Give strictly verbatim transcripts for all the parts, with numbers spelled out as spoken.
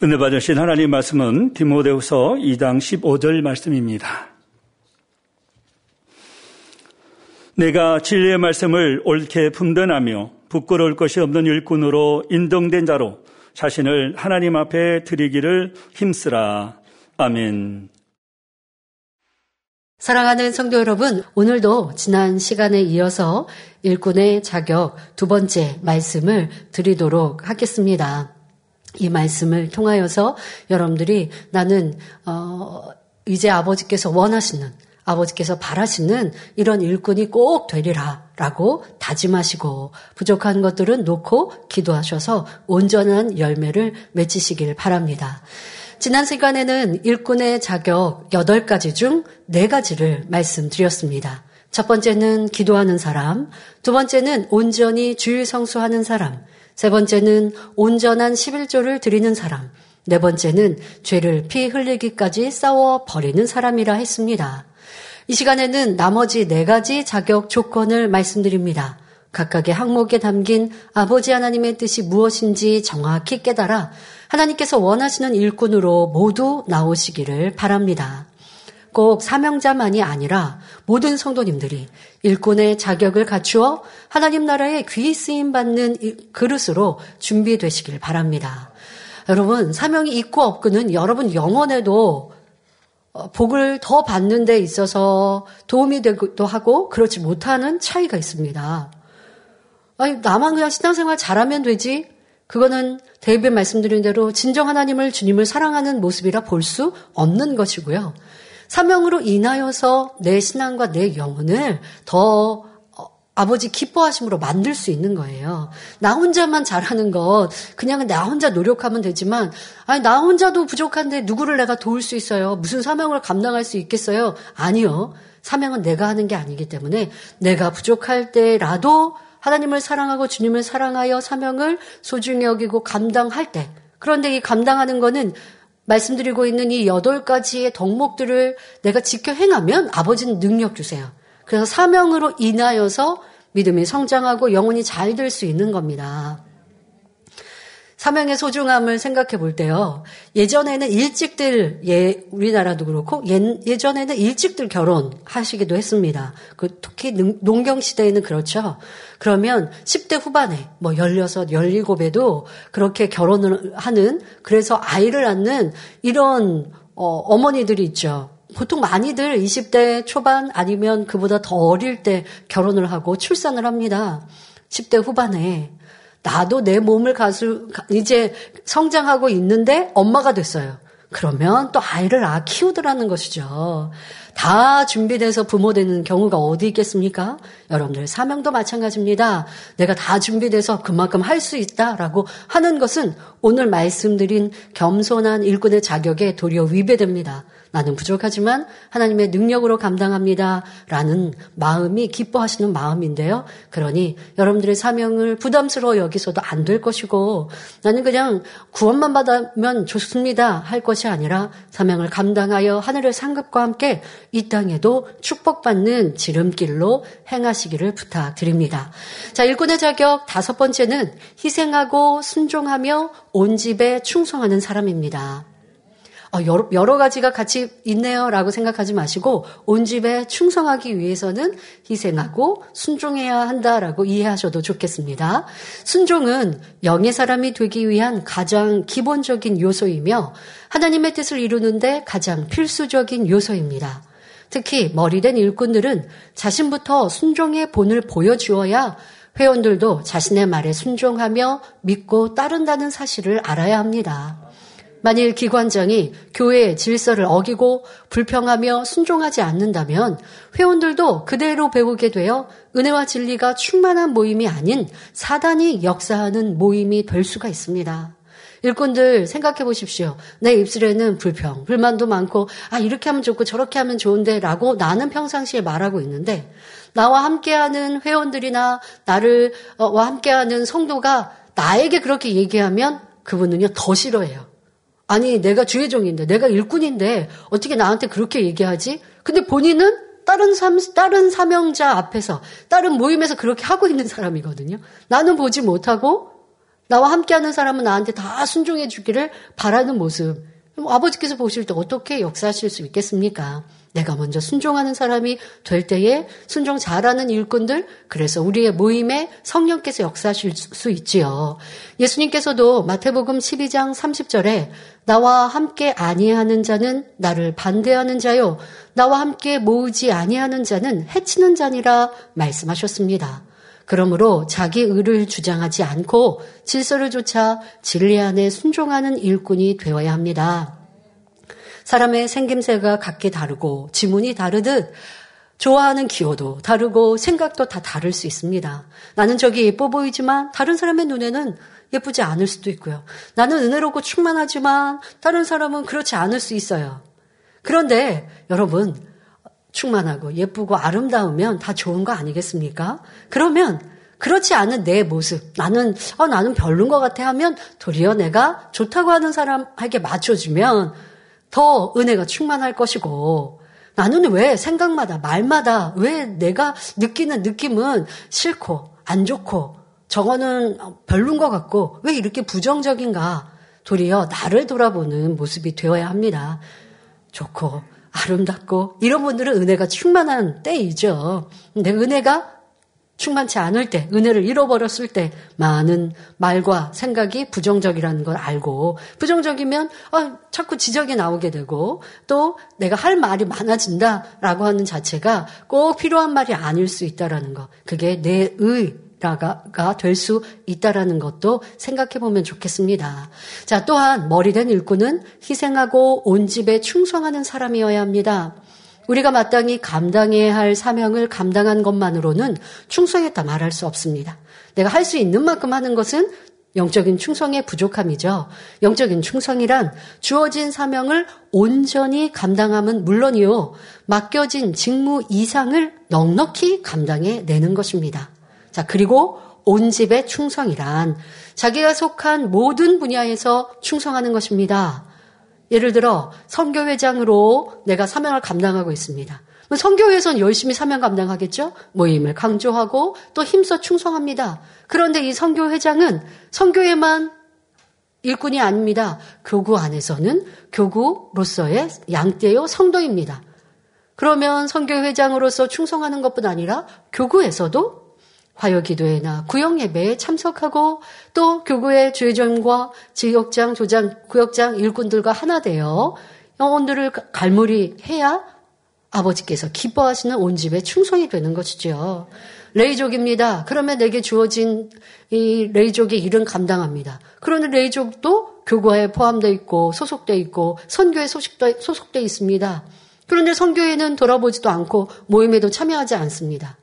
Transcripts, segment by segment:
은혜 받으신 하나님 말씀은 디모데후서 이 장 십오 절 말씀입니다. 내가 진리의 말씀을 옳게 분별하며 부끄러울 것이 없는 일꾼으로 인정된 자로 자신을 하나님 앞에 드리기를 힘쓰라. 아멘. 사랑하는 성도 여러분, 오늘도 지난 시간에 이어서 일꾼의 자격 두 번째 말씀을 드리도록 하겠습니다. 이 말씀을 통하여서 여러분들이 나는 어, 이제 아버지께서 원하시는, 아버지께서 바라시는 이런 일꾼이 꼭 되리라 라고 다짐하시고, 부족한 것들은 놓고 기도하셔서 온전한 열매를 맺히시길 바랍니다. 지난 시간에는 일꾼의 자격 여덟 가지 중 네 가지를 말씀드렸습니다. 첫 번째는 기도하는 사람, 두 번째는 온전히 주일 성수하는 사람, 세 번째는 온전한 십일조를 드리는 사람, 네 번째는 죄를 피 흘리기까지 싸워 버리는 사람이라 했습니다. 이 시간에는 나머지 네 가지 자격 조건을 말씀드립니다. 각각의 항목에 담긴 아버지 하나님의 뜻이 무엇인지 정확히 깨달아 하나님께서 원하시는 일꾼으로 모두 나오시기를 바랍니다. 꼭 사명자만이 아니라 모든 성도님들이 일꾼의 자격을 갖추어 하나님 나라에 귀히 쓰임받는 그릇으로 준비되시길 바랍니다. 여러분, 사명이 있고 없고는 여러분 영혼에도 복을 더 받는 데 있어서 도움이 되기도 하고 그렇지 못하는 차이가 있습니다. 아니, 나만 그냥 신앙생활 잘하면 되지? 그거는 대입에 말씀드린 대로 진정 하나님을, 주님을 사랑하는 모습이라 볼 수 없는 것이고요. 사명으로 인하여서 내 신앙과 내 영혼을 더 아버지 기뻐하심으로 만들 수 있는 거예요. 나 혼자만 잘하는 것, 그냥 나 혼자 노력하면 되지만, 아니, 나 혼자도 부족한데 누구를 내가 도울 수 있어요? 무슨 사명을 감당할 수 있겠어요? 아니요. 사명은 내가 하는 게 아니기 때문에 내가 부족할 때라도 하나님을 사랑하고 주님을 사랑하여 사명을 소중히 여기고 감당할 때, 그런데 이 감당하는 거는 말씀드리고 있는 이 여덟 가지의 덕목들을 내가 지켜 행하면 아버지는 능력 주세요. 그래서 사명으로 인하여서 믿음이 성장하고 영혼이 잘 될 수 있는 겁니다. 사명의 소중함을 생각해 볼 때요. 예전에는 일찍들, 예, 우리나라도 그렇고, 예, 예전에는 일찍들 결혼하시기도 했습니다. 그, 특히 농, 농경시대에는 그렇죠. 그러면 십 대 후반에, 뭐, 열여섯, 열일곱에도 그렇게 결혼을 하는, 그래서 아이를 낳는 이런, 어, 어머니들이 있죠. 보통 많이들 이십 대 초반 아니면 그보다 더 어릴 때 결혼을 하고 출산을 합니다. 십 대 후반에. 나도 내 몸을 가수, 이제 성장하고 있는데 엄마가 됐어요. 그러면 또 아이를 아 키우더라는 것이죠. 다 준비돼서 부모 되는 경우가 어디 있겠습니까? 여러분들 사명도 마찬가지입니다. 내가 다 준비돼서 그만큼 할 수 있다라고 하는 것은 오늘 말씀드린 겸손한 일꾼의 자격에 도리어 위배됩니다. 나는 부족하지만 하나님의 능력으로 감당합니다 라는 마음이 기뻐하시는 마음인데요. 그러니 여러분들의 사명을 부담스러워 여기서도 안 될 것이고, 나는 그냥 구원만 받으면 좋습니다 할 것이 아니라 사명을 감당하여 하늘의 상급과 함께 이 땅에도 축복받는 지름길로 행하시기를 부탁드립니다. 자, 일꾼의 자격 다섯 번째는 희생하고 순종하며 온 집에 충성하는 사람입니다. 어, 여러, 여러 가지가 같이 있네요 라고 생각하지 마시고, 온 집에 충성하기 위해서는 희생하고 순종해야 한다라고 이해하셔도 좋겠습니다. 순종은 영의 사람이 되기 위한 가장 기본적인 요소이며 하나님의 뜻을 이루는데 가장 필수적인 요소입니다. 특히 머리된 일꾼들은 자신부터 순종의 본을 보여주어야 회원들도 자신의 말에 순종하며 믿고 따른다는 사실을 알아야 합니다. 만일 기관장이 교회의 질서를 어기고 불평하며 순종하지 않는다면 회원들도 그대로 배우게 되어 은혜와 진리가 충만한 모임이 아닌 사단이 역사하는 모임이 될 수가 있습니다. 일꾼들 생각해 보십시오. 내 입술에는 불평, 불만도 많고, 아, 이렇게 하면 좋고 저렇게 하면 좋은데 라고 나는 평상시에 말하고 있는데, 나와 함께하는 회원들이나 나를, 어, 와 함께하는 성도가 나에게 그렇게 얘기하면 그분은요, 더 싫어해요. 아니, 내가 주의 종인데, 내가 일꾼인데 어떻게 나한테 그렇게 얘기하지? 근데 본인은 다른, 삼, 다른 사명자 앞에서, 다른 모임에서 그렇게 하고 있는 사람이거든요. 나는 보지 못하고 나와 함께하는 사람은 나한테 다 순종해 주기를 바라는 모습. 아버지께서 보실 때 어떻게 역사하실 수 있겠습니까? 내가 먼저 순종하는 사람이 될 때에 순종 잘하는 일꾼들, 그래서 우리의 모임에 성령께서 역사하실 수 있지요. 예수님께서도 마태복음 십이 장 삼십 절에 나와 함께 아니하는 자는 나를 반대하는 자요, 나와 함께 모으지 아니하는 자는 해치는 자니라 말씀하셨습니다. 그러므로 자기 의를 주장하지 않고 질서를 좇아 진리 안에 순종하는 일꾼이 되어야 합니다. 사람의 생김새가 각기 다르고 지문이 다르듯 좋아하는 기호도 다르고 생각도 다 다를 수 있습니다. 나는 저기 예뻐 보이지만 다른 사람의 눈에는 예쁘지 않을 수도 있고요. 나는 은혜롭고 충만하지만 다른 사람은 그렇지 않을 수 있어요. 그런데 여러분, 충만하고 예쁘고 아름다우면 다 좋은 거 아니겠습니까? 그러면 그렇지 않은 내 모습, 나는 아, 나는 별론 것 같아 하면 도리어 내가 좋다고 하는 사람에게 맞춰주면 더 은혜가 충만할 것이고, 나는 왜 생각마다 말마다 왜 내가 느끼는 느낌은 싫고 안 좋고 저거는 별론 것 같고 왜 이렇게 부정적인가. 도리어 나를 돌아보는 모습이 되어야 합니다. 좋고 아름답고 이런 분들은 은혜가 충만한 때이죠. 근데 은혜가 충만치 않을 때, 은혜를 잃어버렸을 때 많은 말과 생각이 부정적이라는 걸 알고, 부정적이면 아, 자꾸 지적이 나오게 되고 또 내가 할 말이 많아진다라고 하는 자체가 꼭 필요한 말이 아닐 수 있다라는 것, 그게 내 의라가 될 수 있다라는 것도 생각해 보면 좋겠습니다. 자, 또한 머리된 일꾼은 희생하고 온 집에 충성하는 사람이어야 합니다. 우리가 마땅히 감당해야 할 사명을 감당한 것만으로는 충성했다 말할 수 없습니다. 내가 할 수 있는 만큼 하는 것은 영적인 충성의 부족함이죠. 영적인 충성이란 주어진 사명을 온전히 감당함은 물론이요, 맡겨진 직무 이상을 넉넉히 감당해내는 것입니다. 자, 그리고 온 집의 충성이란 자기가 속한 모든 분야에서 충성하는 것입니다. 예를 들어 선교회장으로 내가 사명을 감당하고 있습니다. 선교회에서는 열심히 사명 감당하겠죠. 모임을 강조하고 또 힘써 충성합니다. 그런데 이 선교회장은 선교회만 일꾼이 아닙니다. 교구 안에서는 교구로서의 양떼요 성도입니다. 그러면 선교회장으로서 충성하는 것뿐 아니라 교구에서도 화요기도회나 구역예배에 참석하고 또 교구의 주회장과 지역장, 조장, 구역장 일꾼들과 하나 되어 영혼들을 갈무리 해야 아버지께서 기뻐하시는 온 집에 충성이 되는 것이죠. 레이족입니다. 그러면 내게 주어진 이 레이족의 일은 감당합니다. 그런데 레이족도 교구에 포함되어 있고 소속되어 있고 선교에 소속되어 있습니다. 그런데 선교회는 돌아보지도 않고 모임에도 참여하지 않습니다.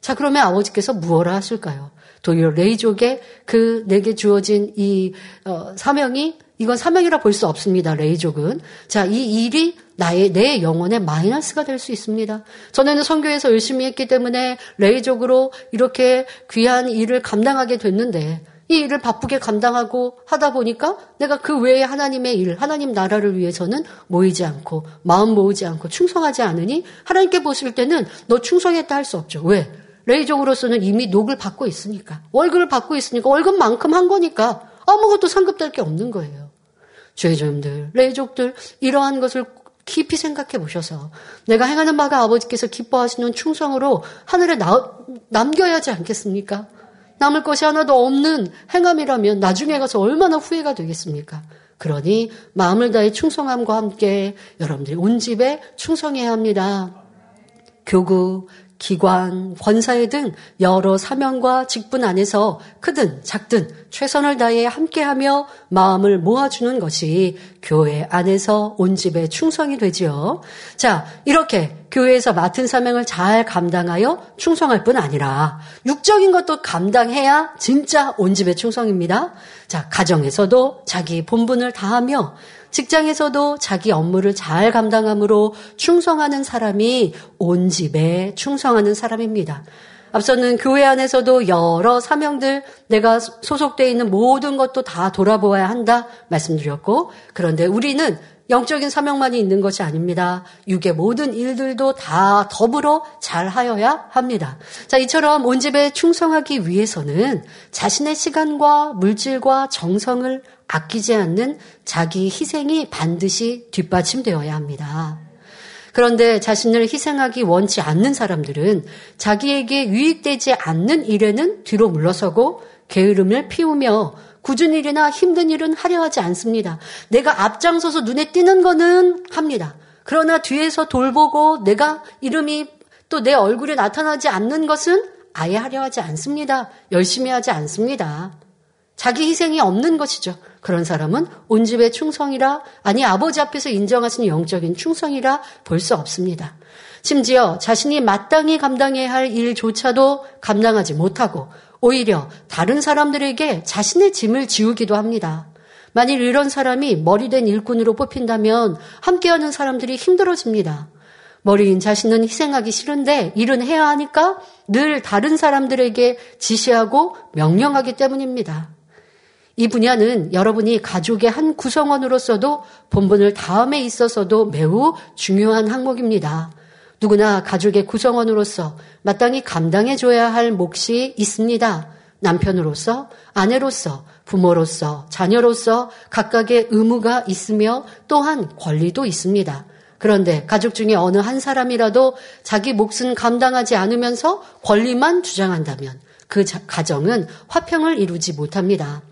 자, 그러면 아버지께서 무엇을 하실까요? 도리어 레이족의 그 내게 주어진 이 어, 사명이, 이건 사명이라 볼 수 없습니다. 레이족은. 자, 이 일이 나의 내 영혼의 마이너스가 될 수 있습니다. 전에는 선교에서 열심히 했기 때문에 레이족으로 이렇게 귀한 일을 감당하게 됐는데 이 일을 바쁘게 감당하고 하다 보니까 내가 그 외에 하나님의 일, 하나님 나라를 위해서는 모이지 않고 마음 모으지 않고 충성하지 않으니 하나님께 보실 때는 너 충성했다 할 수 없죠. 왜? 레이족으로서는 이미 녹을 받고 있으니까, 월급을 받고 있으니까, 월급만큼 한 거니까 아무것도 상급될 게 없는 거예요. 주의자님들, 레이족들, 이러한 것을 깊이 생각해 보셔서 내가 행하는 바가 아버지께서 기뻐하시는 충성으로 하늘에 나, 남겨야 하지 않겠습니까? 남을 것이 하나도 없는 행함이라면 나중에 가서 얼마나 후회가 되겠습니까? 그러니 마음을 다해 충성함과 함께 여러분들이 온 집에 충성해야 합니다. 교구, 기관, 권사회 등 여러 사명과 직분 안에서 크든 작든 최선을 다해 함께하며 마음을 모아주는 것이 교회 안에서 온 집에 충성이 되지요. 자, 이렇게 교회에서 맡은 사명을 잘 감당하여 충성할 뿐 아니라 육적인 것도 감당해야 진짜 온 집의 충성입니다. 자, 가정에서도 자기 본분을 다하며 직장에서도 자기 업무를 잘 감당함으로 충성하는 사람이 온 집에 충성하는 사람입니다. 앞서는 교회 안에서도 여러 사명들, 내가 소속되어 있는 모든 것도 다 돌아보아야 한다 말씀드렸고, 그런데 우리는 영적인 사명만이 있는 것이 아닙니다. 육의 모든 일들도 다 더불어 잘하여야 합니다. 자, 이처럼 온 집에 충성하기 위해서는 자신의 시간과 물질과 정성을 아끼지 않는 자기 희생이 반드시 뒷받침되어야 합니다. 그런데 자신을 희생하기 원치 않는 사람들은 자기에게 유익되지 않는 일에는 뒤로 물러서고 게으름을 피우며 굳은 일이나 힘든 일은 하려 하지 않습니다. 내가 앞장서서 눈에 띄는 거는 합니다. 그러나 뒤에서 돌보고 내가 이름이 또 내 얼굴에 나타나지 않는 것은 아예 하려 하지 않습니다. 열심히 하지 않습니다. 자기 희생이 없는 것이죠. 그런 사람은 온 집의 충성이라, 아니 아버지 앞에서 인정하신 영적인 충성이라 볼 수 없습니다. 심지어 자신이 마땅히 감당해야 할 일조차도 감당하지 못하고 오히려 다른 사람들에게 자신의 짐을 지우기도 합니다. 만일 이런 사람이 머리된 일꾼으로 뽑힌다면 함께하는 사람들이 힘들어집니다. 머리인 자신은 희생하기 싫은데 일은 해야 하니까 늘 다른 사람들에게 지시하고 명령하기 때문입니다. 이 분야는 여러분이 가족의 한 구성원으로서도 본분을 다함에 있어서도 매우 중요한 항목입니다. 누구나 가족의 구성원으로서 마땅히 감당해줘야 할 몫이 있습니다. 남편으로서, 아내로서, 부모로서, 자녀로서 각각의 의무가 있으며 또한 권리도 있습니다. 그런데 가족 중에 어느 한 사람이라도 자기 몫은 감당하지 않으면서 권리만 주장한다면 그 가정은 화평을 이루지 못합니다.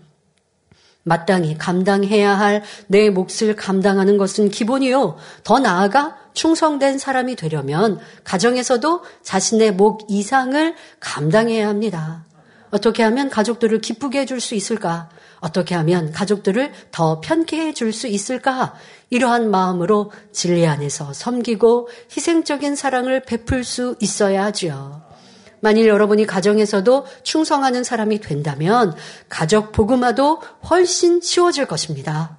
마땅히 감당해야 할 내 몫을 감당하는 것은 기본이요. 더 나아가 충성된 사람이 되려면 가정에서도 자신의 몫 이상을 감당해야 합니다. 어떻게 하면 가족들을 기쁘게 해줄 수 있을까? 어떻게 하면 가족들을 더 편쾌해 줄 수 있을까? 이러한 마음으로 진리 안에서 섬기고 희생적인 사랑을 베풀 수 있어야 하죠. 만일 여러분이 가정에서도 충성하는 사람이 된다면 가족 복음화도 훨씬 쉬워질 것입니다.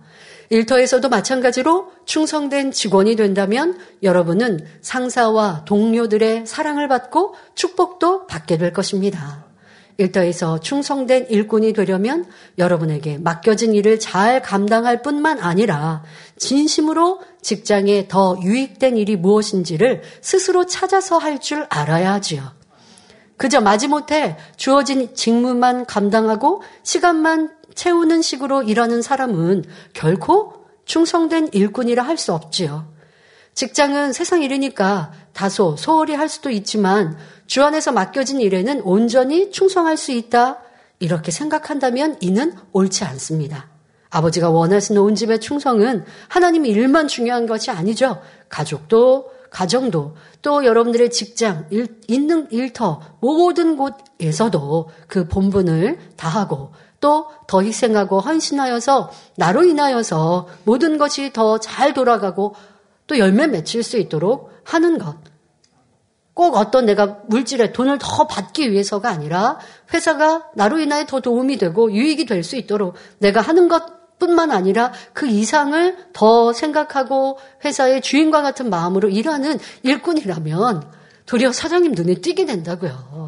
일터에서도 마찬가지로 충성된 직원이 된다면 여러분은 상사와 동료들의 사랑을 받고 축복도 받게 될 것입니다. 일터에서 충성된 일꾼이 되려면 여러분에게 맡겨진 일을 잘 감당할 뿐만 아니라 진심으로 직장에 더 유익된 일이 무엇인지를 스스로 찾아서 할 줄 알아야 하지요. 그저 마지못해 주어진 직무만 감당하고 시간만 채우는 식으로 일하는 사람은 결코 충성된 일꾼이라 할 수 없지요. 직장은 세상 일이니까 다소 소홀히 할 수도 있지만 주 안에서 맡겨진 일에는 온전히 충성할 수 있다. 이렇게 생각한다면 이는 옳지 않습니다. 아버지가 원하시는 온 집의 충성은 하나님 일만 중요한 것이 아니죠. 가족도, 가정도, 또 여러분들의 직장, 일, 있는 일터 모든 곳에서도 그 본분을 다하고 또 더 희생하고 헌신하여서 나로 인하여서 모든 것이 더 잘 돌아가고 또 열매 맺힐 수 있도록 하는 것. 꼭 어떤 내가 물질에 돈을 더 받기 위해서가 아니라 회사가 나로 인하여 더 도움이 되고 유익이 될 수 있도록 내가 하는 것뿐만 아니라 그 이상을 더 생각하고 회사의 주인과 같은 마음으로 일하는 일꾼이라면 도리어 사장님 눈에 띄게 된다고요.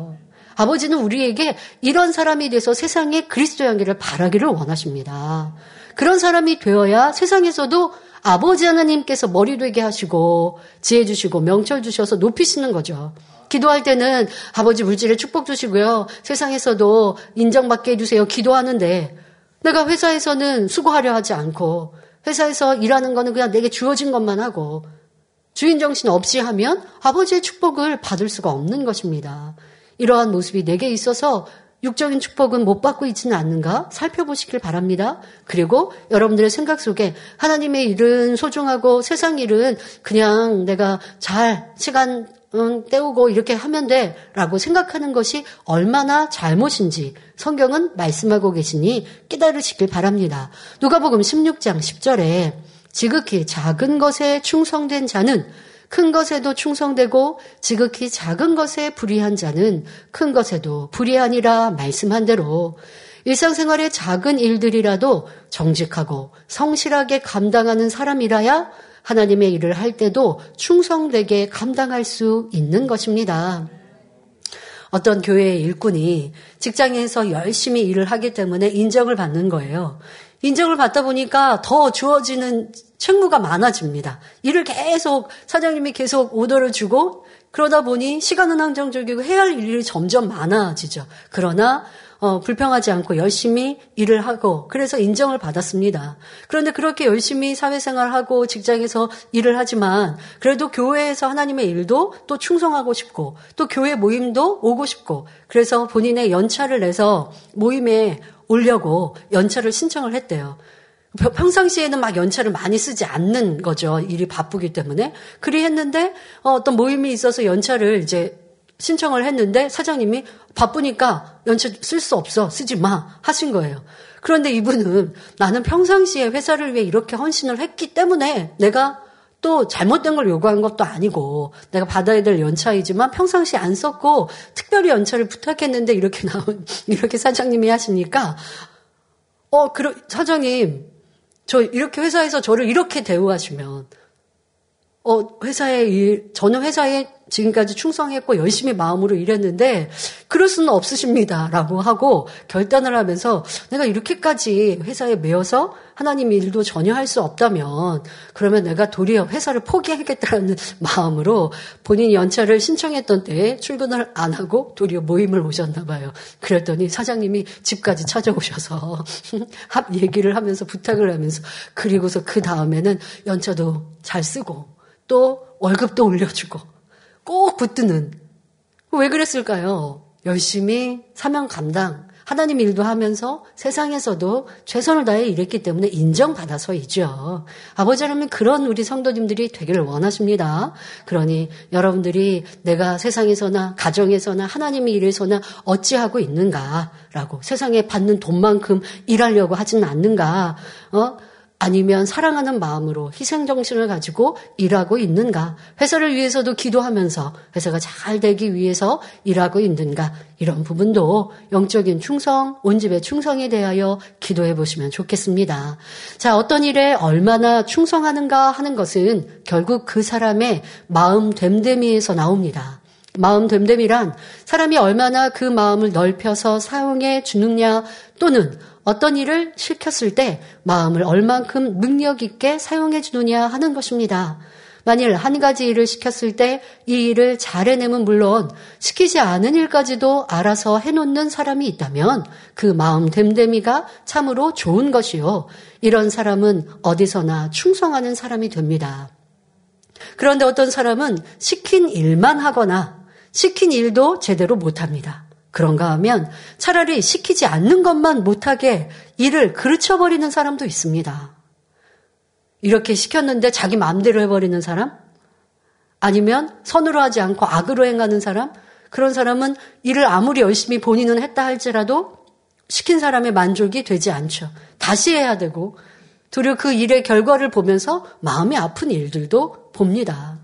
아버지는 우리에게 이런 사람이 돼서 세상에 그리스도의 향기를 바라기를 원하십니다. 그런 사람이 되어야 세상에서도 아버지 하나님께서 머리 되게 하시고 지혜 주시고 명철 주셔서 높이시는 거죠. 기도할 때는 아버지 물질에 축복 주시고요. 세상에서도 인정받게 해주세요. 기도하는데 내가 회사에서는 수고하려 하지 않고 회사에서 일하는 거는 그냥 내게 주어진 것만 하고 주인 정신 없이 하면 아버지의 축복을 받을 수가 없는 것입니다. 이러한 모습이 내게 있어서 육적인 축복은 못 받고 있지는 않는가 살펴보시길 바랍니다. 그리고 여러분들의 생각 속에 하나님의 일은 소중하고 세상 일은 그냥 내가 잘 시간 때우고 이렇게 하면 돼 라고 생각하는 것이 얼마나 잘못인지 성경은 말씀하고 계시니 깨달으시길 바랍니다. 누가복음 십육 장 십 절에 지극히 작은 것에 충성된 자는 큰 것에도 충성되고 지극히 작은 것에 불의한 자는 큰 것에도 불의하니라 말씀한 대로 일상생활의 작은 일들이라도 정직하고 성실하게 감당하는 사람이라야 하나님의 일을 할 때도 충성되게 감당할 수 있는 것입니다. 어떤 교회의 일꾼이 직장에서 열심히 일을 하기 때문에 인정을 받는 거예요. 인정을 받다 보니까 더 주어지는 책무가 많아집니다. 일을 계속 사장님이 계속 오더를 주고 그러다 보니 시간은 한정적이고 해야 할 일이 점점 많아지죠. 그러나 어, 불평하지 않고 열심히 일을 하고 그래서 인정을 받았습니다. 그런데 그렇게 열심히 사회생활하고 직장에서 일을 하지만 그래도 교회에서 하나님의 일도 또 충성하고 싶고 또 교회 모임도 오고 싶고 그래서 본인의 연차를 내서 모임에 오려고 연차를 신청을 했대요. 평상시에는 막 연차를 많이 쓰지 않는 거죠. 일이 바쁘기 때문에. 그리 했는데 어떤 모임이 있어서 연차를 이제 신청을 했는데 사장님이 바쁘니까 연차 쓸 수 없어. 쓰지 마. 하신 거예요. 그런데 이분은 나는 평상시에 회사를 위해 이렇게 헌신을 했기 때문에 내가 또 잘못된 걸 요구한 것도 아니고 내가 받아야 될 연차이지만 평상시 안 썼고 특별히 연차를 부탁했는데 이렇게 나온 이렇게 사장님이 하시니까 어, 그러, 사장님 저 이렇게 회사에서 저를 이렇게 대우하시면 어, 회사의 일 저는 회사에 지금까지 충성했고 열심히 마음으로 일했는데 그럴 수는 없으십니다라고 하고 결단을 하면서 내가 이렇게까지 회사에 매여서 하나님 일도 전혀 할 수 없다면 그러면 내가 도리어 회사를 포기하겠다는 마음으로 본인이 연차를 신청했던 때에 출근을 안 하고 도리어 모임을 오셨나 봐요. 그랬더니 사장님이 집까지 찾아오셔서 합 얘기를 하면서 부탁을 하면서 그리고서 그 다음에는 연차도 잘 쓰고 또 월급도 올려주고 꼭 붙드는. 왜 그랬을까요? 열심히 사명 감당, 하나님 일도 하면서 세상에서도 최선을 다해 일했기 때문에 인정받아서이죠. 아버지 하나님 그런 우리 성도님들이 되기를 원하십니다. 그러니 여러분들이 내가 세상에서나 가정에서나 하나님의 일에서나 어찌하고 있는가라고 세상에 받는 돈만큼 일하려고 하지는 않는가, 어? 아니면 사랑하는 마음으로 희생정신을 가지고 일하고 있는가? 회사를 위해서도 기도하면서 회사가 잘 되기 위해서 일하고 있는가? 이런 부분도 영적인 충성, 온집의 충성에 대하여 기도해 보시면 좋겠습니다. 자, 어떤 일에 얼마나 충성하는가 하는 것은 결국 그 사람의 마음 됨됨이에서 나옵니다. 마음 됨됨이란 사람이 얼마나 그 마음을 넓혀서 사용해 주느냐 또는 어떤 일을 시켰을 때 마음을 얼만큼 능력 있게 사용해 주느냐 하는 것입니다. 만일 한 가지 일을 시켰을 때 이 일을 잘 해내면 물론 시키지 않은 일까지도 알아서 해놓는 사람이 있다면 그 마음 됨됨이가 참으로 좋은 것이요. 이런 사람은 어디서나 충성하는 사람이 됩니다. 그런데 어떤 사람은 시킨 일만 하거나 시킨 일도 제대로 못합니다. 그런가 하면 차라리 시키지 않는 것만 못하게 일을 그르쳐버리는 사람도 있습니다. 이렇게 시켰는데 자기 마음대로 해버리는 사람? 아니면 선으로 하지 않고 악으로 행하는 사람? 그런 사람은 일을 아무리 열심히 본인은 했다 할지라도 시킨 사람의 만족이 되지 않죠. 다시 해야 되고 도리어 그 일의 결과를 보면서 마음이 아픈 일들도 봅니다.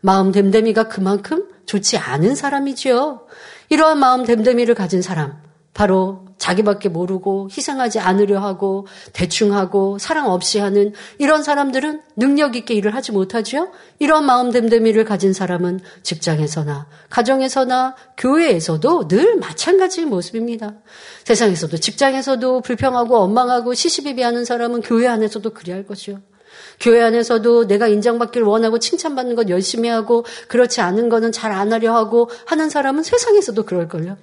마음 됨됨이가 그만큼 좋지 않은 사람이지요. 이러한 마음 됨됨이를 가진 사람, 바로 자기밖에 모르고 희생하지 않으려 하고 대충하고 사랑 없이 하는 이런 사람들은 능력 있게 일을 하지 못하지요. 이런 마음 됨됨이를 가진 사람은 직장에서나 가정에서나 교회에서도 늘 마찬가지의 모습입니다. 세상에서도 직장에서도 불평하고 원망하고 시시비비하는 사람은 교회 안에서도 그리할 것이요. 교회 안에서도 내가 인정받길 원하고 칭찬받는 것 열심히 하고 그렇지 않은 거는 잘 안 하려 하고 하는 사람은 세상에서도 그럴걸요.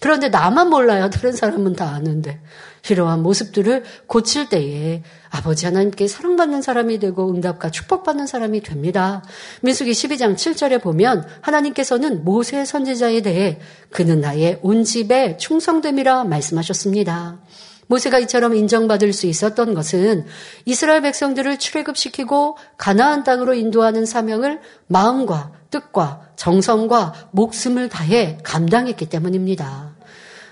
그런데 나만 몰라요. 다른 사람은 다 아는데. 이러한 모습들을 고칠 때에 아버지 하나님께 사랑받는 사람이 되고 응답과 축복받는 사람이 됩니다. 민수기 십이 장 칠 절에 보면 하나님께서는 모세 선지자에 대해 그는 나의 온 집에 충성됨이라 말씀하셨습니다. 모세가 이처럼 인정받을 수 있었던 것은 이스라엘 백성들을 출애굽시키고 가나안 땅으로 인도하는 사명을 마음과 뜻과 정성과 목숨을 다해 감당했기 때문입니다.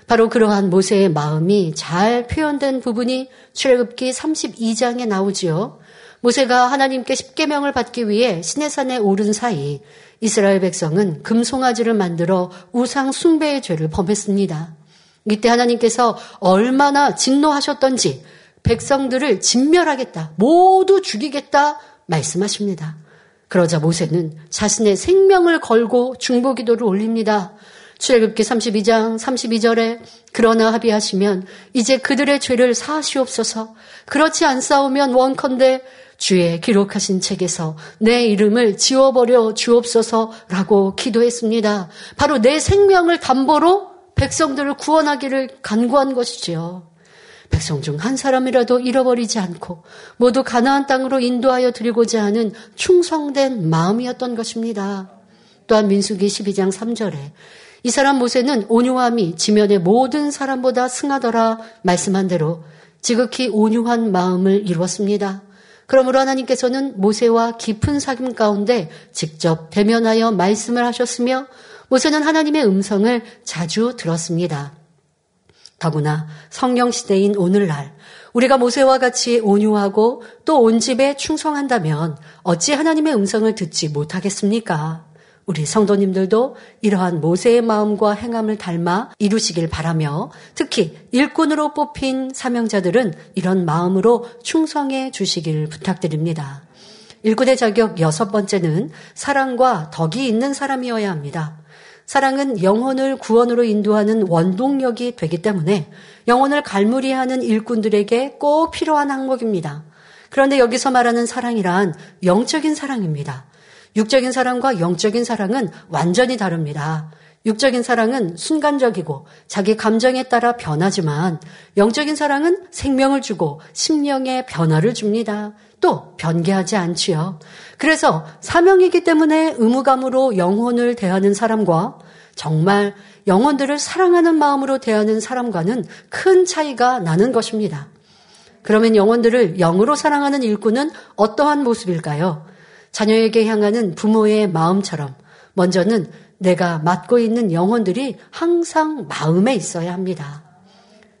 바로 그러한 모세의 마음이 잘 표현된 부분이 출애굽기 삼십이 장에 나오지요. 모세가 하나님께 십계명을 받기 위해 시내산에 오른 사이 이스라엘 백성은 금송아지를 만들어 우상 숭배의 죄를 범했습니다. 이때 하나님께서 얼마나 진노하셨던지 백성들을 진멸하겠다, 모두 죽이겠다 말씀하십니다. 그러자 모세는 자신의 생명을 걸고 중보기도를 올립니다. 출애굽기 삼십이 장 삼십이 절에 그러나 합의하시면 이제 그들의 죄를 사하시옵소서. 그렇지 않사오면 원컨대 주의 기록하신 책에서 내 이름을 지워버려 주옵소서라고 기도했습니다. 바로 내 생명을 담보로 백성들을 구원하기를 간구한 것이지요. 백성 중 한 사람이라도 잃어버리지 않고 모두 가나안 땅으로 인도하여 드리고자 하는 충성된 마음이었던 것입니다. 또한 민수기 십이 장 삼 절에 이 사람 모세는 온유함이 지면의 모든 사람보다 승하더라 말씀한 대로 지극히 온유한 마음을 이루었습니다. 그러므로 하나님께서는 모세와 깊은 사귐 가운데 직접 대면하여 말씀을 하셨으며 모세는 하나님의 음성을 자주 들었습니다. 더구나 성령시대인 오늘날 우리가 모세와 같이 온유하고 또 온집에 충성한다면 어찌 하나님의 음성을 듣지 못하겠습니까? 우리 성도님들도 이러한 모세의 마음과 행함을 닮아 이루시길 바라며 특히 일꾼으로 뽑힌 사명자들은 이런 마음으로 충성해 주시길 부탁드립니다. 일꾼의 자격 여섯 번째는 사랑과 덕이 있는 사람이어야 합니다. 사랑은 영혼을 구원으로 인도하는 원동력이 되기 때문에 영혼을 갈무리하는 일꾼들에게 꼭 필요한 항목입니다. 그런데 여기서 말하는 사랑이란 영적인 사랑입니다. 육적인 사랑과 영적인 사랑은 완전히 다릅니다. 육적인 사랑은 순간적이고 자기 감정에 따라 변하지만 영적인 사랑은 생명을 주고 심령의 변화를 줍니다. 또 변개하지 않지요. 그래서 사명이기 때문에 의무감으로 영혼을 대하는 사람과 정말 영혼들을 사랑하는 마음으로 대하는 사람과는 큰 차이가 나는 것입니다. 그러면 영혼들을 영으로 사랑하는 일꾼은 어떠한 모습일까요? 자녀에게 향하는 부모의 마음처럼 먼저는 내가 맡고 있는 영혼들이 항상 마음에 있어야 합니다.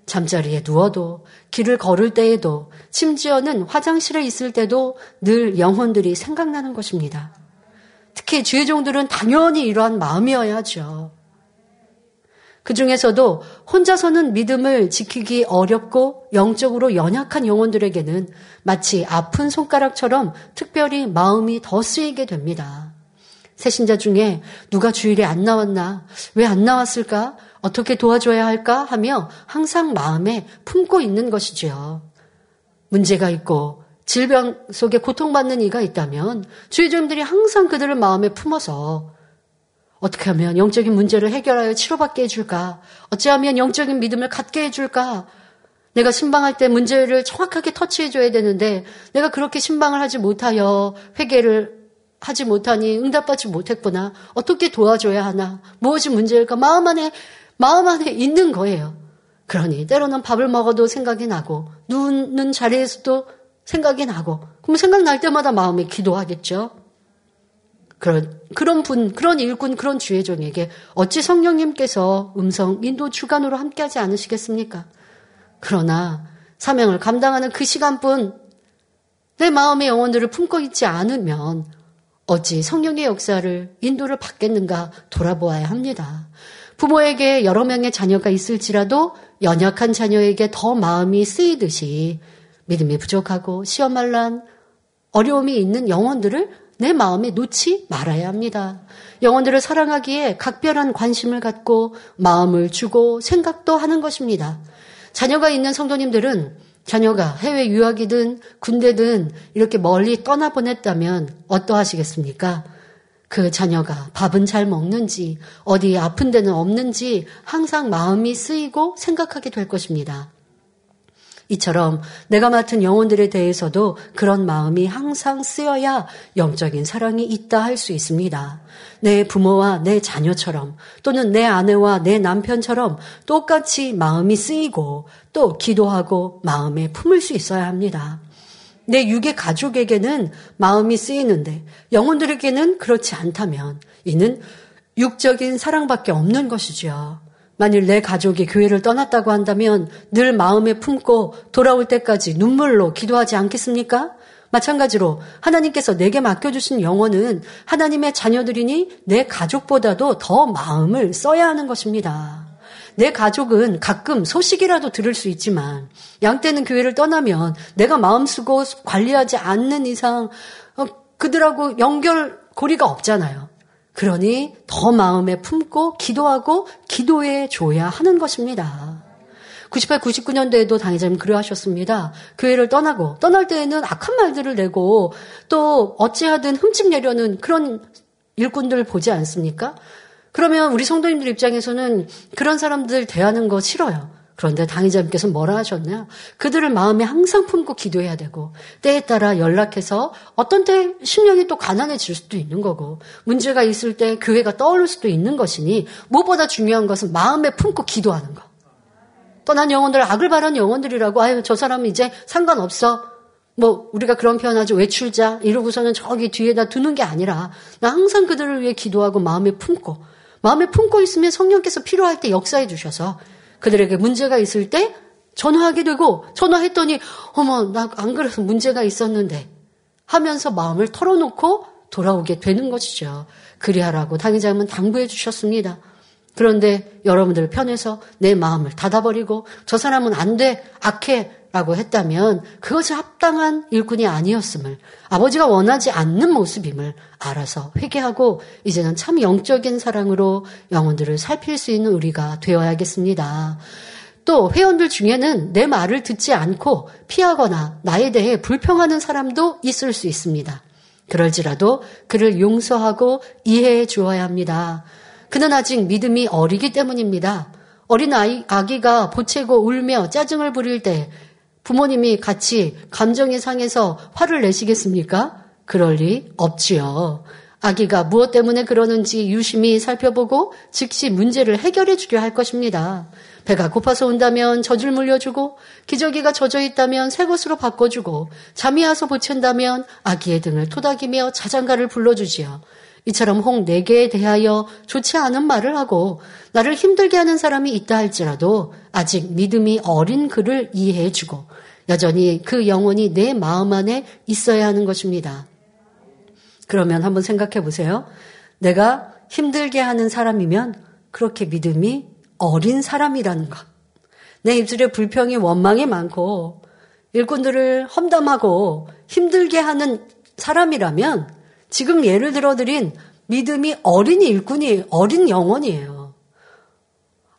잠자리에 누워도 길을 걸을 때에도 심지어는 화장실에 있을 때도 늘 영혼들이 생각나는 것입니다. 특히 주의 종들은 당연히 이러한 마음이어야 하죠. 그 중에서도 혼자서는 믿음을 지키기 어렵고 영적으로 연약한 영혼들에게는 마치 아픈 손가락처럼 특별히 마음이 더 쓰이게 됩니다. 새신자 중에 누가 주일에 안 나왔나, 왜 안 나왔을까, 어떻게 도와줘야 할까 하며 항상 마음에 품고 있는 것이지요. 문제가 있고 질병 속에 고통받는 이가 있다면 주의종들이 항상 그들을 마음에 품어서 어떻게 하면 영적인 문제를 해결하여 치료받게 해줄까? 어찌하면 영적인 믿음을 갖게 해줄까? 내가 신방할 때 문제를 정확하게 터치해줘야 되는데 내가 그렇게 신방을 하지 못하여 회개를 하지 못하니 응답받지 못했구나. 어떻게 도와줘야 하나? 무엇이 문제일까? 마음 안에, 마음 안에 있는 거예요. 그러니 때로는 밥을 먹어도 생각이 나고 누는 자리에서도 생각이 나고 그럼 생각날 때마다 마음에 기도하겠죠. 그런, 그런 분, 그런 일꾼, 그런 주의종에게 어찌 성령님께서 음성, 인도 주관으로 함께하지 않으시겠습니까? 그러나 사명을 감당하는 그 시간뿐 내 마음의 영혼들을 품고 있지 않으면 어찌 성령의 역사를, 인도를 받겠는가 돌아보아야 합니다. 부모에게 여러 명의 자녀가 있을지라도 연약한 자녀에게 더 마음이 쓰이듯이 믿음이 부족하고 시험만난 어려움이 있는 영혼들을 내 마음에 놓지 말아야 합니다. 영혼들을 사랑하기에 각별한 관심을 갖고 마음을 주고 생각도 하는 것입니다. 자녀가 있는 성도님들은 자녀가 해외 유학이든 군대든 이렇게 멀리 떠나보냈다면 어떠하시겠습니까? 그 자녀가 밥은 잘 먹는지 어디 아픈 데는 없는지 항상 마음이 쓰이고 생각하게 될 것입니다. 이처럼 내가 맡은 영혼들에 대해서도 그런 마음이 항상 쓰여야 영적인 사랑이 있다 할 수 있습니다. 내 부모와 내 자녀처럼 또는 내 아내와 내 남편처럼 똑같이 마음이 쓰이고 또 기도하고 마음에 품을 수 있어야 합니다. 내 육의 가족에게는 마음이 쓰이는데 영혼들에게는 그렇지 않다면 이는 육적인 사랑밖에 없는 것이지요. 만일 내 가족이 교회를 떠났다고 한다면 늘 마음에 품고 돌아올 때까지 눈물로 기도하지 않겠습니까? 마찬가지로 하나님께서 내게 맡겨주신 영혼은 하나님의 자녀들이니 내 가족보다도 더 마음을 써야 하는 것입니다. 내 가족은 가끔 소식이라도 들을 수 있지만 양떼는 교회를 떠나면 내가 마음 쓰고 관리하지 않는 이상 그들하고 연결고리가 없잖아요. 그러니 더 마음에 품고 기도하고 기도해 줘야 하는 것입니다. 구십팔, 구십구 년대에도 당회장님 그러하셨습니다. 교회를 떠나고 떠날 때에는 악한 말들을 내고 또 어찌하든 흠집내려는 그런 일꾼들을 보지 않습니까? 그러면 우리 성도님들 입장에서는 그런 사람들 대하는 거 싫어요. 그런데 당회장님께서는 뭐라 하셨냐? 그들을 마음에 항상 품고 기도해야 되고 때에 따라 연락해서 어떤 때 심령이 또 가난해질 수도 있는 거고 문제가 있을 때 교회가 떠오를 수도 있는 것이니 무엇보다 중요한 것은 마음에 품고 기도하는 거. 떠난 영혼들, 악을 바라는 영혼들이라고, 아유, 저 사람은 이제 상관없어. 뭐, 우리가 그런 표현하지, 외출자, 이러고서는 저기 뒤에다 두는 게 아니라, 나 항상 그들을 위해 기도하고 마음에 품고, 마음에 품고 있으면 성령께서 필요할 때 역사해 주셔서, 그들에게 문제가 있을 때 전화하게 되고, 전화했더니, 어머, 나 안 그래서 문제가 있었는데, 하면서 마음을 털어놓고 돌아오게 되는 것이죠. 그리하라고 당회장님은 당부해 주셨습니다. 그런데 여러분들 편에서 내 마음을 닫아버리고 저 사람은 안 돼, 악해 라고 했다면 그것이 합당한 일꾼이 아니었음을, 아버지가 원하지 않는 모습임을 알아서 회개하고 이제는 참 영적인 사랑으로 영혼들을 살필 수 있는 우리가 되어야겠습니다. 또 회원들 중에는 내 말을 듣지 않고 피하거나 나에 대해 불평하는 사람도 있을 수 있습니다. 그럴지라도 그를 용서하고 이해해 주어야 합니다. 그는 아직 믿음이 어리기 때문입니다. 어린 아이, 아기가 보채고 울며 짜증을 부릴 때 부모님이 같이 감정이 상해서 화를 내시겠습니까? 그럴 리 없지요. 아기가 무엇 때문에 그러는지 유심히 살펴보고 즉시 문제를 해결해 주려 할 것입니다. 배가 고파서 운다면 젖을 물려주고, 기저귀가 젖어 있다면 새 것으로 바꿔주고, 잠이 와서 보챈다면 아기의 등을 토닥이며 자장가를 불러주지요. 이처럼 혹 내게 대하여 좋지 않은 말을 하고 나를 힘들게 하는 사람이 있다 할지라도 아직 믿음이 어린 그를 이해해주고 여전히 그 영혼이 내 마음 안에 있어야 하는 것입니다. 그러면 한번 생각해 보세요. 내가 힘들게 하는 사람이면 그렇게 믿음이 어린 사람이라는 것. 내 입술에 불평이 원망이 많고 일꾼들을 험담하고 힘들게 하는 사람이라면 지금 예를 들어드린 믿음이 어린 일꾼이 어린 영혼이에요.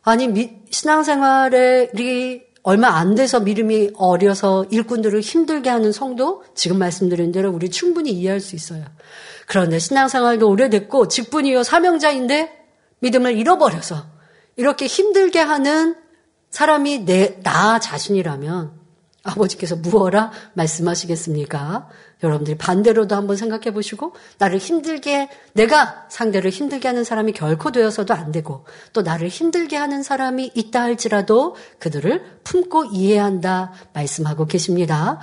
아니 미, 신앙생활이 얼마 안 돼서 믿음이 어려서 일꾼들을 힘들게 하는 성도, 지금 말씀드린 대로 우리 충분히 이해할 수 있어요. 그런데 신앙생활도 오래됐고 직분이요 사명자인데 믿음을 잃어버려서 이렇게 힘들게 하는 사람이 내, 나 자신이라면 아버지께서 무엇라 말씀하시겠습니까? 여러분들이 반대로도 한번 생각해 보시고 나를 힘들게, 내가 상대를 힘들게 하는 사람이 결코 되어서도 안 되고 또 나를 힘들게 하는 사람이 있다 할지라도 그들을 품고 이해한다 말씀하고 계십니다.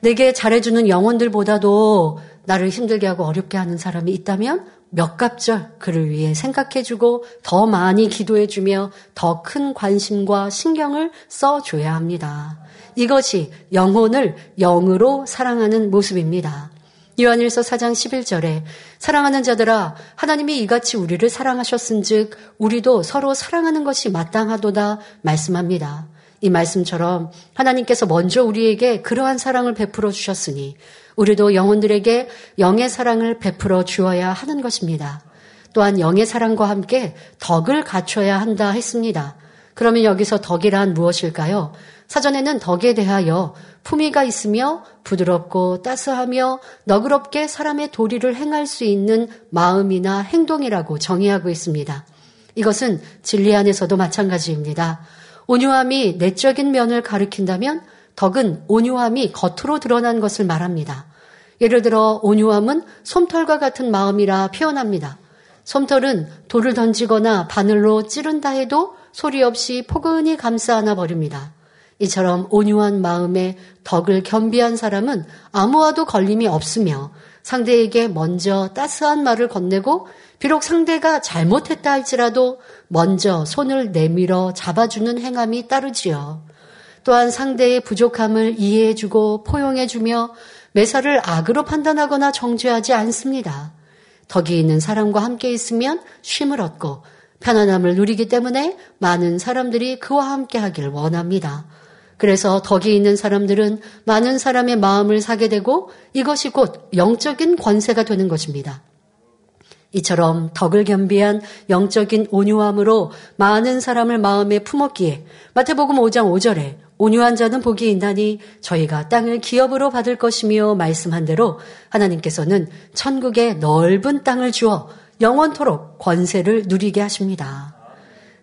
내게 잘해주는 영혼들보다도 나를 힘들게 하고 어렵게 하는 사람이 있다면 몇 갑절 그를 위해 생각해주고 더 많이 기도해주며 더 큰 관심과 신경을 써줘야 합니다. 이것이 영혼을 영으로 사랑하는 모습입니다. 요한일서 사 장 십일 절에 사랑하는 자들아 하나님이 이같이 우리를 사랑하셨은즉 우리도 서로 사랑하는 것이 마땅하도다 말씀합니다. 이 말씀처럼 하나님께서 먼저 우리에게 그러한 사랑을 베풀어 주셨으니 우리도 영혼들에게 영의 사랑을 베풀어 주어야 하는 것입니다. 또한 영의 사랑과 함께 덕을 갖춰야 한다 했습니다. 그러면 여기서 덕이란 무엇일까요? 사전에는 덕에 대하여 품위가 있으며 부드럽고 따스하며 너그럽게 사람의 도리를 행할 수 있는 마음이나 행동이라고 정의하고 있습니다. 이것은 진리 안에서도 마찬가지입니다. 온유함이 내적인 면을 가리킨다면 덕은 온유함이 겉으로 드러난 것을 말합니다. 예를 들어 온유함은 솜털과 같은 마음이라 표현합니다. 솜털은 돌을 던지거나 바늘로 찌른다 해도 소리 없이 포근히 감싸 안아 버립니다. 이처럼 온유한 마음에 덕을 겸비한 사람은 아무와도 걸림이 없으며 상대에게 먼저 따스한 말을 건네고 비록 상대가 잘못했다 할지라도 먼저 손을 내밀어 잡아주는 행함이 따르지요. 또한 상대의 부족함을 이해해주고 포용해주며 매사를 악으로 판단하거나 정죄하지 않습니다. 덕이 있는 사람과 함께 있으면 쉼을 얻고 편안함을 누리기 때문에 많은 사람들이 그와 함께 하길 원합니다. 그래서 덕이 있는 사람들은 많은 사람의 마음을 사게 되고 이것이 곧 영적인 권세가 되는 것입니다. 이처럼 덕을 겸비한 영적인 온유함으로 많은 사람을 마음에 품었기에 마태복음 오 장 오 절에 온유한 자는 복이 있나니 저희가 땅을 기업으로 받을 것이며 말씀한 대로 하나님께서는 천국의 넓은 땅을 주어 영원토록 권세를 누리게 하십니다.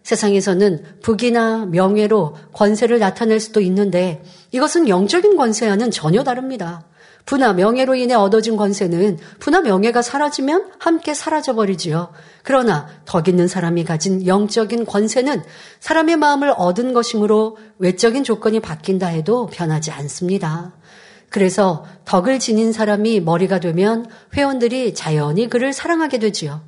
세상에서는 부귀나 명예로 권세를 나타낼 수도 있는데 이것은 영적인 권세와는 전혀 다릅니다. 부나 명예로 인해 얻어진 권세는 부나 명예가 사라지면 함께 사라져버리지요. 그러나 덕 있는 사람이 가진 영적인 권세는 사람의 마음을 얻은 것이므로 외적인 조건이 바뀐다 해도 변하지 않습니다. 그래서 덕을 지닌 사람이 머리가 되면 회원들이 자연히 그를 사랑하게 되지요.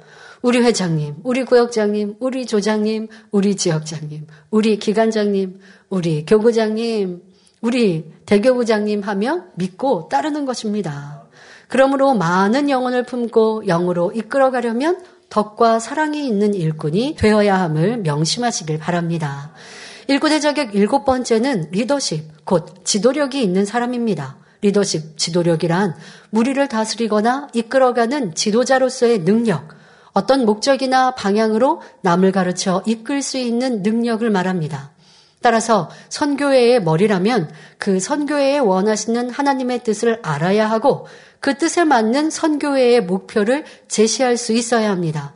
우리 회장님, 우리 구역장님, 우리 조장님, 우리 지역장님, 우리 기관장님, 우리 교구장님, 우리 대교구장님 하며 믿고 따르는 것입니다. 그러므로 많은 영혼을 품고 영으로 이끌어가려면 덕과 사랑이 있는 일꾼이 되어야 함을 명심하시길 바랍니다. 일꾼의 자격 일곱 번째는 리더십, 곧 지도력이 있는 사람입니다. 리더십, 지도력이란 무리를 다스리거나 이끌어가는 지도자로서의 능력, 어떤 목적이나 방향으로 남을 가르쳐 이끌 수 있는 능력을 말합니다. 따라서 선교회의 머리라면 그 선교회에 원하시는 하나님의 뜻을 알아야 하고 그 뜻에 맞는 선교회의 목표를 제시할 수 있어야 합니다.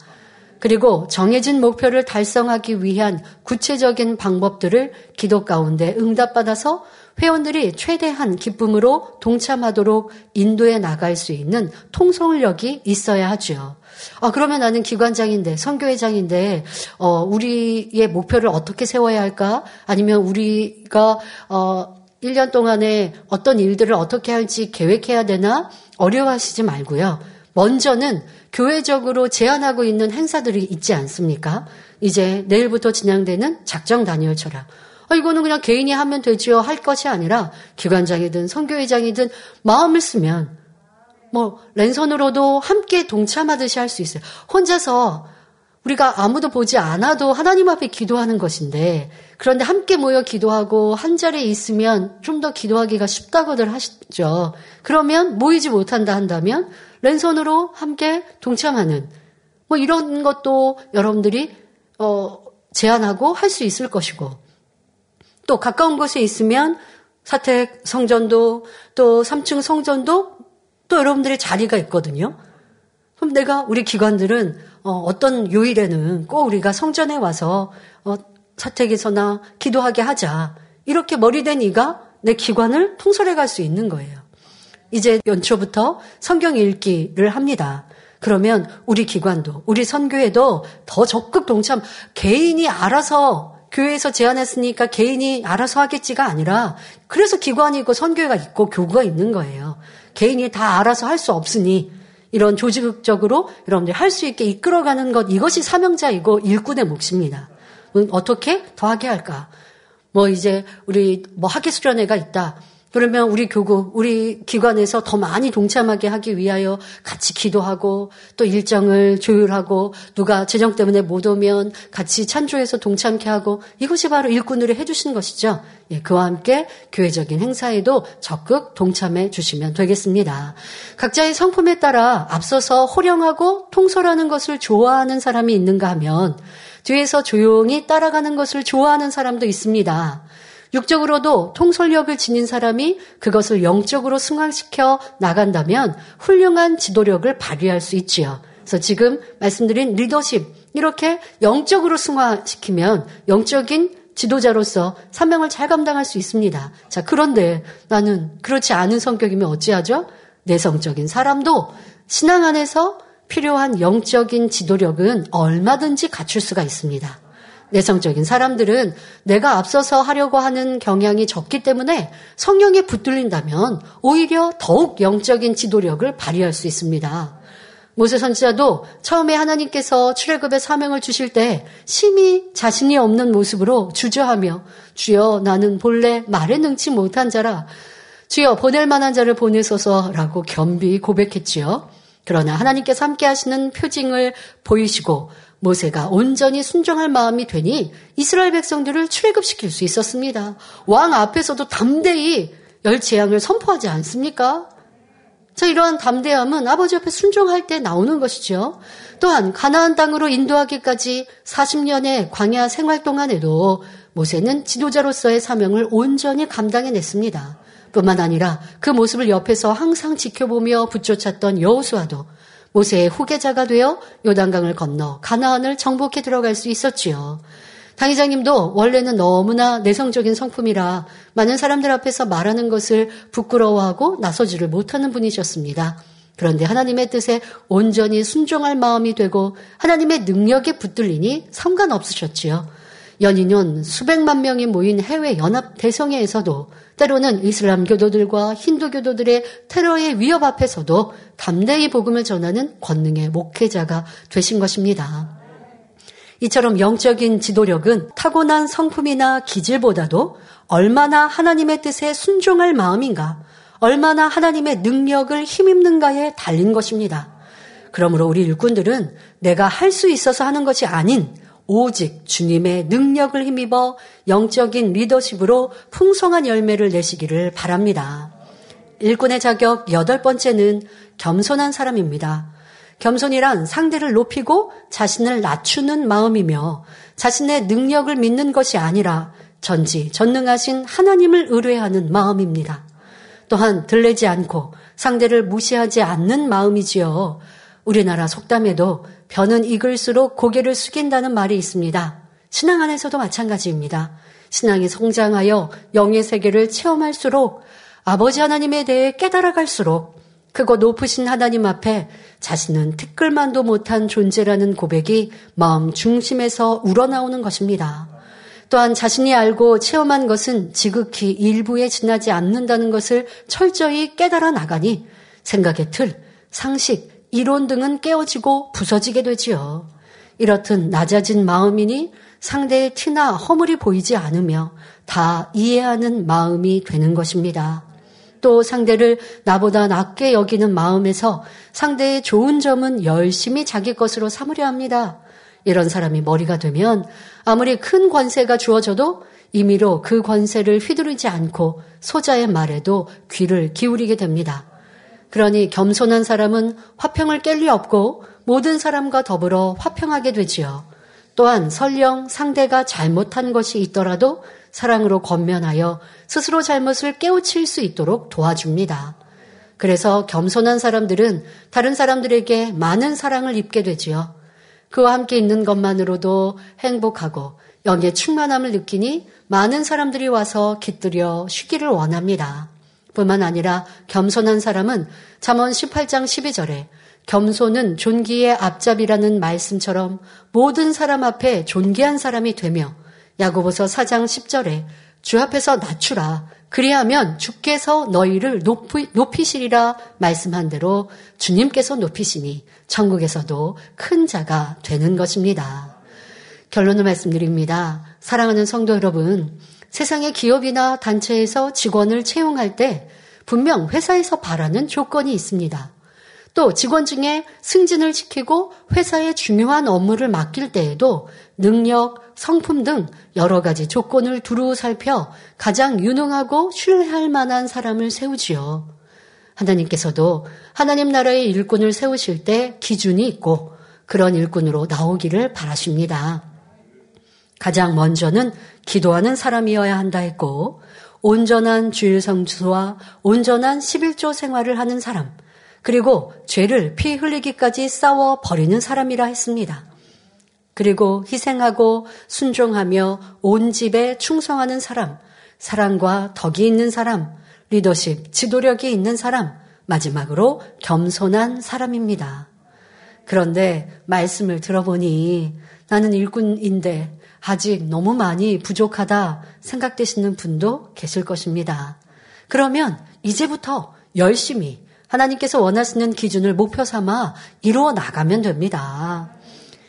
그리고 정해진 목표를 달성하기 위한 구체적인 방법들을 기도 가운데 응답받아서 회원들이 최대한 기쁨으로 동참하도록 인도해 나갈 수 있는 통솔력이 있어야 하죠. 아, 그러면 나는 기관장인데, 선교회장인데, 어, 우리의 목표를 어떻게 세워야 할까? 아니면 우리가, 어, 일 년 동안에 어떤 일들을 어떻게 할지 계획해야 되나? 어려워하시지 말고요. 먼저는 교회적으로 제안하고 있는 행사들이 있지 않습니까? 이제 내일부터 진행되는 작정 단위의 철학. 아, 이거는 그냥 개인이 하면 되지요. 할 것이 아니라 기관장이든 선교회장이든 마음을 쓰면 뭐 랜선으로도 함께 동참하듯이 할 수 있어요. 혼자서 우리가 아무도 보지 않아도 하나님 앞에 기도하는 것인데 그런데 함께 모여 기도하고 한 자리에 있으면 좀 더 기도하기가 쉽다고들 하시죠. 그러면 모이지 못한다 한다면 랜선으로 함께 동참하는 뭐 이런 것도 여러분들이 어, 제안하고 할 수 있을 것이고 또 가까운 곳에 있으면 사택 성전도 또 삼 층 성전도 또 여러분들의 자리가 있거든요. 그럼 내가 우리 기관들은 어, 어떤 요일에는 꼭 우리가 성전에 와서 어, 사택에서나 기도하게 하자. 이렇게 머리된 이가 내 기관을 통솔해 갈 수 있는 거예요. 이제 연초부터 성경 읽기를 합니다. 그러면 우리 기관도 우리 선교회도 더 적극 동참, 개인이 알아서 교회에서 제안했으니까 개인이 알아서 하겠지가 아니라 그래서 기관이 있고 선교회가 있고 교구가 있는 거예요. 개인이 다 알아서 할 수 없으니 이런 조직적으로 여러분들이 할 수 있게 이끌어가는 것, 이것이 사명자이고 일꾼의 몫입니다. 어떻게 더 하게 할까? 뭐 이제 우리 뭐 학예 수련회가 있다. 그러면 우리 교구, 우리 기관에서 더 많이 동참하게 하기 위하여 같이 기도하고 또 일정을 조율하고 누가 재정 때문에 못 오면 같이 찬조해서 동참케 하고 이것이 바로 일꾼으로 해주신 것이죠. 예, 그와 함께 교회적인 행사에도 적극 동참해 주시면 되겠습니다. 각자의 성품에 따라 앞서서 호령하고 통솔하는 것을 좋아하는 사람이 있는가 하면 뒤에서 조용히 따라가는 것을 좋아하는 사람도 있습니다. 육적으로도 통솔력을 지닌 사람이 그것을 영적으로 승화시켜 나간다면 훌륭한 지도력을 발휘할 수 있지요. 그래서 지금 말씀드린 리더십, 이렇게 영적으로 승화시키면 영적인 지도자로서 사명을 잘 감당할 수 있습니다. 자, 그런데 나는 그렇지 않은 성격이면 어찌하죠? 내성적인 사람도 신앙 안에서 필요한 영적인 지도력은 얼마든지 갖출 수가 있습니다. 내성적인 사람들은 내가 앞서서 하려고 하는 경향이 적기 때문에 성령에 붙들린다면 오히려 더욱 영적인 지도력을 발휘할 수 있습니다. 모세 선지자도 처음에 하나님께서 출애굽의 사명을 주실 때 심히 자신이 없는 모습으로 주저하며 주여 나는 본래 말에 능치 못한 자라 주여 보낼 만한 자를 보내소서라고 겸비 고백했지요. 그러나 하나님께서 함께 하시는 표징을 보이시고 모세가 온전히 순종할 마음이 되니 이스라엘 백성들을 출애굽시킬 수 있었습니다. 왕 앞에서도 담대히 열 재앙을 선포하지 않습니까? 자, 이러한 담대함은 아버지 옆에 순종할 때 나오는 것이죠. 또한 가나안 땅으로 인도하기까지 사십 년의 광야 생활 동안에도 모세는 지도자로서의 사명을 온전히 감당해냈습니다. 뿐만 아니라 그 모습을 옆에서 항상 지켜보며 붙여찾던 여호수아도 모세의 후계자가 되어 요단강을 건너 가나안을 정복해 들어갈 수 있었지요. 당회장님도 원래는 너무나 내성적인 성품이라 많은 사람들 앞에서 말하는 것을 부끄러워하고 나서지를 못하는 분이셨습니다. 그런데 하나님의 뜻에 온전히 순종할 마음이 되고 하나님의 능력에 붙들리니 상관없으셨지요. 연인은 수백만 명이 모인 해외 연합 대성회에서도 때로는 이슬람교도들과 힌두교도들의 테러의 위협 앞에서도 담대히 복음을 전하는 권능의 목회자가 되신 것입니다. 이처럼 영적인 지도력은 타고난 성품이나 기질보다도 얼마나 하나님의 뜻에 순종할 마음인가, 얼마나 하나님의 능력을 힘입는가에 달린 것입니다. 그러므로 우리 일꾼들은 내가 할 수 있어서 하는 것이 아닌 오직 주님의 능력을 힘입어 영적인 리더십으로 풍성한 열매를 내시기를 바랍니다. 일꾼의 자격 여덟 번째는 겸손한 사람입니다. 겸손이란 상대를 높이고 자신을 낮추는 마음이며 자신의 능력을 믿는 것이 아니라 전지 전능하신 하나님을 의뢰하는 마음입니다. 또한 들리지 않고 상대를 무시하지 않는 마음이지요. 우리나라 속담에도 벼는 익을수록 고개를 숙인다는 말이 있습니다. 신앙 안에서도 마찬가지입니다. 신앙이 성장하여 영의 세계를 체험할수록 아버지 하나님에 대해 깨달아갈수록 크고 높으신 하나님 앞에 자신은 티끌만도 못한 존재라는 고백이 마음 중심에서 우러나오는 것입니다. 또한 자신이 알고 체험한 것은 지극히 일부에 지나지 않는다는 것을 철저히 깨달아 나가니 생각의 틀, 상식, 이론 등은 깨어지고 부서지게 되지요. 이렇듯 낮아진 마음이니 상대의 티나 허물이 보이지 않으며 다 이해하는 마음이 되는 것입니다. 또 상대를 나보다 낮게 여기는 마음에서 상대의 좋은 점은 열심히 자기 것으로 삼으려 합니다. 이런 사람이 머리가 되면 아무리 큰 권세가 주어져도 임의로 그 권세를 휘두르지 않고 소자의 말에도 귀를 기울이게 됩니다. 그러니 겸손한 사람은 화평을 깰 리 없고 모든 사람과 더불어 화평하게 되지요. 또한 설령 상대가 잘못한 것이 있더라도 사랑으로 권면하여 스스로 잘못을 깨우칠 수 있도록 도와줍니다. 그래서 겸손한 사람들은 다른 사람들에게 많은 사랑을 입게 되지요. 그와 함께 있는 것만으로도 행복하고 영의 충만함을 느끼니 많은 사람들이 와서 깃들여 쉬기를 원합니다. 뿐만 아니라 겸손한 사람은 잠언 십팔 장 십이 절에 겸손은 존귀의 앞잡이라는 말씀처럼 모든 사람 앞에 존귀한 사람이 되며 야고보서 사 장 십 절에 주 앞에서 낮추라 그리하면 주께서 너희를 높이, 높이시리라 말씀한 대로 주님께서 높이시니 천국에서도 큰 자가 되는 것입니다. 결론을 말씀드립니다. 사랑하는 성도 여러분, 세상의 기업이나 단체에서 직원을 채용할 때 분명 회사에서 바라는 조건이 있습니다. 또 직원 중에 승진을 시키고 회사의 중요한 업무를 맡길 때에도 능력, 성품 등 여러 가지 조건을 두루 살펴 가장 유능하고 신뢰할 만한 사람을 세우지요. 하나님께서도 하나님 나라의 일꾼을 세우실 때 기준이 있고 그런 일꾼으로 나오기를 바라십니다. 가장 먼저는 기도하는 사람이어야 한다 했고 온전한 주일 성수와 온전한 십일조 생활을 하는 사람 그리고 죄를 피 흘리기까지 싸워 버리는 사람이라 했습니다. 그리고 희생하고 순종하며 온 집에 충성하는 사람, 사랑과 덕이 있는 사람, 리더십, 지도력이 있는 사람, 마지막으로 겸손한 사람입니다. 그런데 말씀을 들어보니 나는 일꾼인데 아직 너무 많이 부족하다 생각되시는 분도 계실 것입니다. 그러면 이제부터 열심히 하나님께서 원하시는 기준을 목표 삼아 이루어 나가면 됩니다.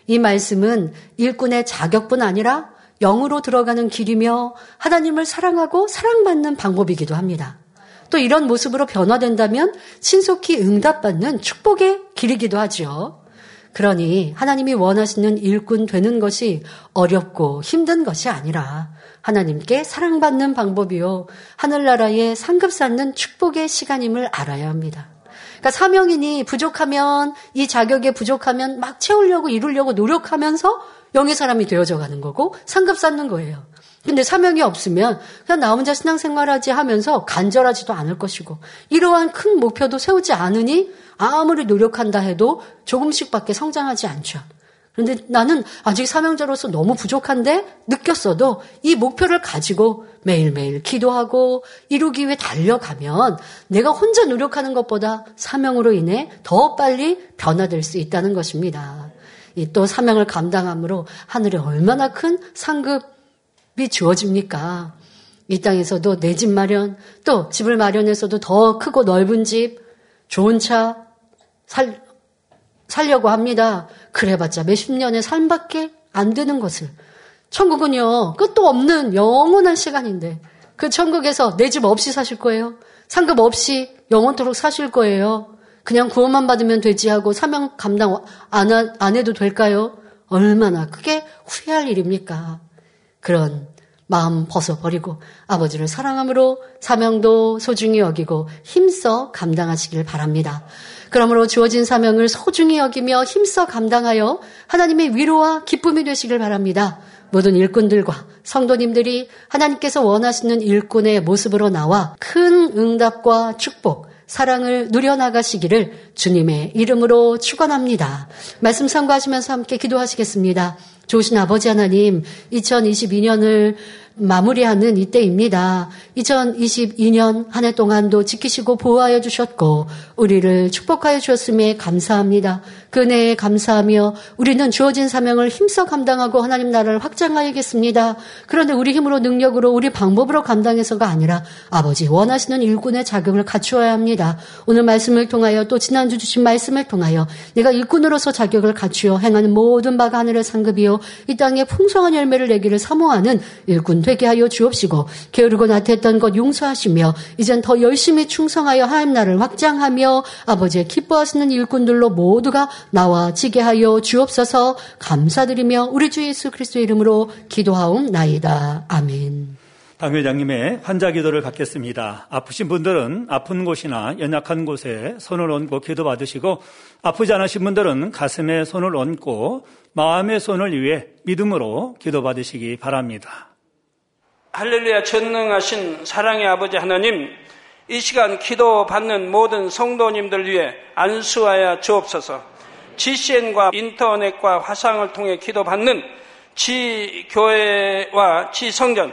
이 말씀은 일꾼의 자격뿐 아니라 영으로 들어가는 길이며 하나님을 사랑하고 사랑받는 방법이기도 합니다. 또 이런 모습으로 변화된다면 신속히 응답받는 축복의 길이기도 하죠. 그러니 하나님이 원하시는 일꾼 되는 것이 어렵고 힘든 것이 아니라 하나님께 사랑받는 방법이요 하늘나라에 상급 쌓는 축복의 시간임을 알아야 합니다. 그러니까 사명이니 부족하면 이 자격에 부족하면 막 채우려고 이루려고 노력하면서 영의 사람이 되어져 가는 거고 상급 쌓는 거예요. 근데 사명이 없으면 그냥 나 혼자 신앙생활하지 하면서 간절하지도 않을 것이고 이러한 큰 목표도 세우지 않으니 아무리 노력한다 해도 조금씩밖에 성장하지 않죠. 그런데 나는 아직 사명자로서 너무 부족한데 느꼈어도 이 목표를 가지고 매일매일 기도하고 이루기 위해 달려가면 내가 혼자 노력하는 것보다 사명으로 인해 더 빨리 변화될 수 있다는 것입니다. 또 사명을 감당함으로 하늘에 얼마나 큰 상급이 주어집니까? 이 땅에서도 내 집 마련, 또 집을 마련해서도 더 크고 넓은 집, 좋은 차 살, 살려고 합니다. 그래봤자 몇십 년의 삶밖에 안 되는 것을. 천국은요, 끝도 없는 영원한 시간인데 그 천국에서 내 집 없이 사실 거예요. 상급 없이 영원토록 사실 거예요. 그냥 구원만 받으면 되지 하고 사명 감당 안, 하, 안 해도 될까요? 얼마나 크게 후회할 일입니까? 그런 마음 벗어버리고 아버지를 사랑함으로 사명도 소중히 여기고 힘써 감당하시길 바랍니다. 그러므로 주어진 사명을 소중히 여기며 힘써 감당하여 하나님의 위로와 기쁨이 되시길 바랍니다. 모든 일꾼들과 성도님들이 하나님께서 원하시는 일꾼의 모습으로 나와 큰 응답과 축복, 사랑을 누려나가시기를 주님의 이름으로 축원합니다. 말씀 상고하시면서 함께 기도하시겠습니다. 좋으신 아버지 하나님, 이천이십이 년을 마무리하는 이때입니다. 이천이십이 년 한 해 동안도 지키시고 보호하여 주셨고 우리를 축복하여 주셨음에 감사합니다. 그 은혜에 감사하며 우리는 주어진 사명을 힘써 감당하고 하나님 나라를 확장하여야겠습니다. 그런데 우리 힘으로 능력으로 우리 방법으로 감당해서가 아니라 아버지 원하시는 일꾼의 자격을 갖추어야 합니다. 오늘 말씀을 통하여 또 지난주 주신 말씀을 통하여 내가 일꾼으로서 자격을 갖추어 행하는 모든 바가 하늘의 상급이요 이 땅에 풍성한 열매를 내기를 사모하는 일꾼 되게 하여 주옵시고 게으르고 나태했던 것 용서하시며 이젠 더 열심히 충성하여 하나님 나라를 확장하며 아버지의 기뻐하시는 일꾼들로 모두가 나와지게 하여 주옵소서. 감사드리며 우리 주 예수 그리스도의 이름으로 기도하옵나이다. 아멘. 당 회장님의 환자 기도를 받겠습니다. 아프신 분들은 아픈 곳이나 연약한 곳에 손을 얹고 기도 받으시고 아프지 않으신 분들은 가슴에 손을 얹고 마음의 손을 위해 믿음으로 기도 받으시기 바랍니다. 할렐루야. 전능하신 사랑의 아버지 하나님, 이 시간 기도 받는 모든 성도님들 위해 안수하여 주옵소서. 지씨엔과 인터넷과 화상을 통해 기도받는 지교회와 지성전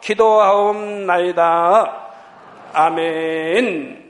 기도하옵나이다. 아멘.